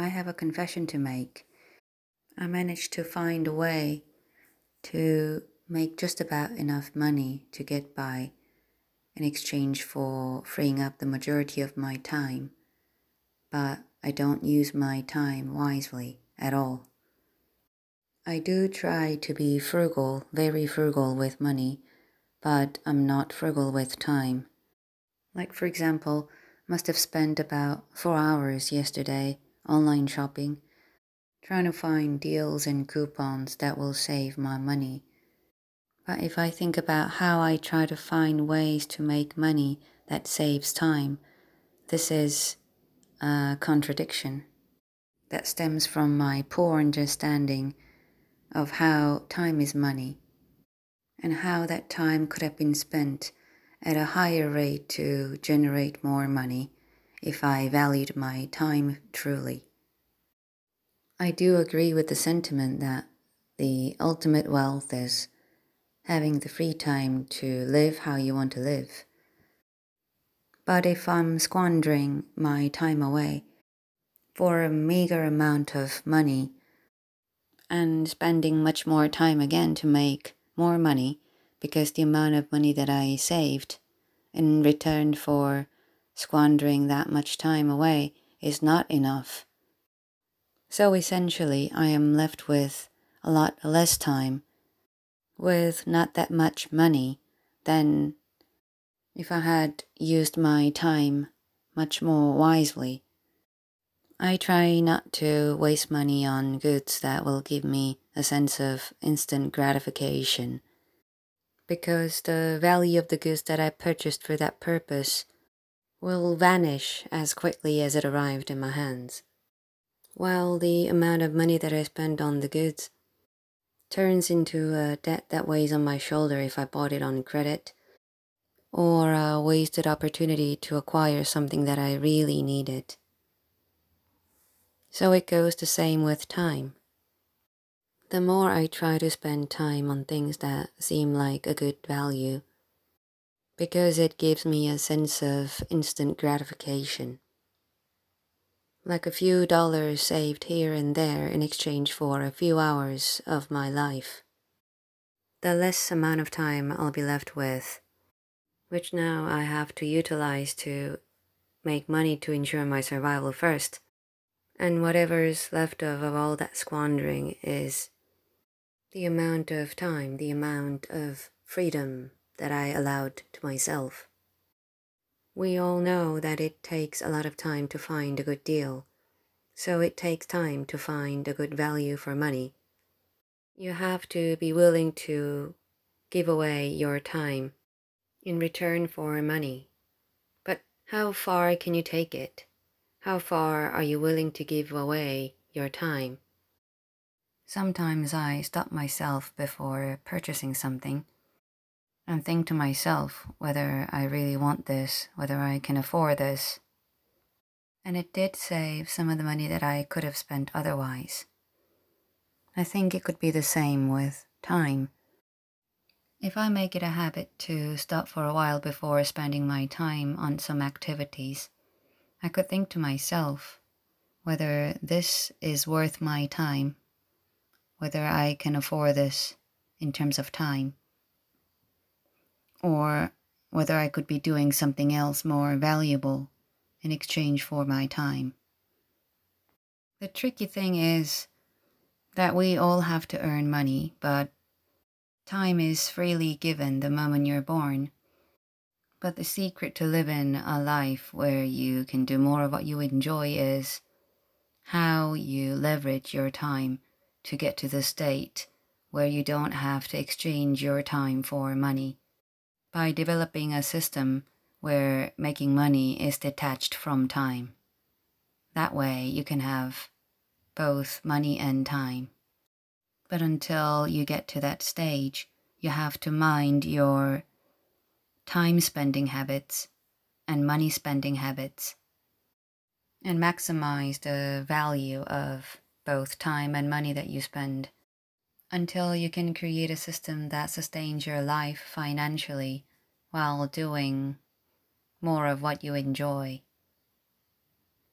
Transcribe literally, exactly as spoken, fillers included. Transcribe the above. I have a confession to make. I managed to find a way to make just about enough money to get by in exchange for freeing up the majority of my time, but I don't use my time wisely at all. I do try to be frugal, very frugal with money, but I'm not frugal with time. Like, for example, must have spent about four hours yesterday online shopping, trying to find deals and coupons that will save my money. But if I think about how I try to find ways to make money that saves time, this is a contradiction that stems from my poor understanding of how time is money and how that time could have been spent at a higher rate to generate more money if I valued my time truly. I do agree with the sentiment that the ultimate wealth is having the free time to live how you want to live. But if I'm squandering my time away for a meager amount of money and spending much more time again to make more money, because the amount of money that I saved in return for squandering that much time away is not enough. So essentially, I am left with a lot less time, with not that much money, than if I had used my time much more wisely. I try not to waste money on goods that will give me a sense of instant gratification, because the value of the goods that I purchased for that purpose will vanish as quickly as it arrived in my hands, while the amount of money that I spend on the goods turns into a debt that weighs on my shoulder if I bought it on credit, or a wasted opportunity to acquire something that I really needed. So it goes the same with time. The more I try to spend time on things that seem like a good value, because it gives me a sense of instant gratification, like a few dollars saved here and there in exchange for a few hours of my life, the less amount of time I'll be left with, which now I have to utilize to make money to ensure my survival first, and whatever's left of, of all that squandering is the amount of time, the amount of freedom that I allowed to myself. We all know that it takes a lot of time to find a good deal, so it takes time to find a good value for money. You have to be willing to give away your time in return for money. But how far can you take it? How far are you willing to give away your time? Sometimes I stop myself before purchasing something and think to myself whether I really want this, whether I can afford this. And it did save some of the money that I could have spent otherwise. I think it could be the same with time. If I make it a habit to stop for a while before spending my time on some activities, I could think to myself whether this is worth my time, whether I can afford this in terms of time, or whether I could be doing something else more valuable in exchange for my time. The tricky thing is that we all have to earn money, but time is freely given the moment you're born. But the secret to living a life where you can do more of what you enjoy is how you leverage your time to get to the state where you don't have to exchange your time for money, by developing a system where making money is detached from time. That way you can have both money and time. But until you get to that stage, you have to mind your time spending habits and money spending habits and maximize the value of both time and money that you spend, until you can create a system that sustains your life financially while doing more of what you enjoy.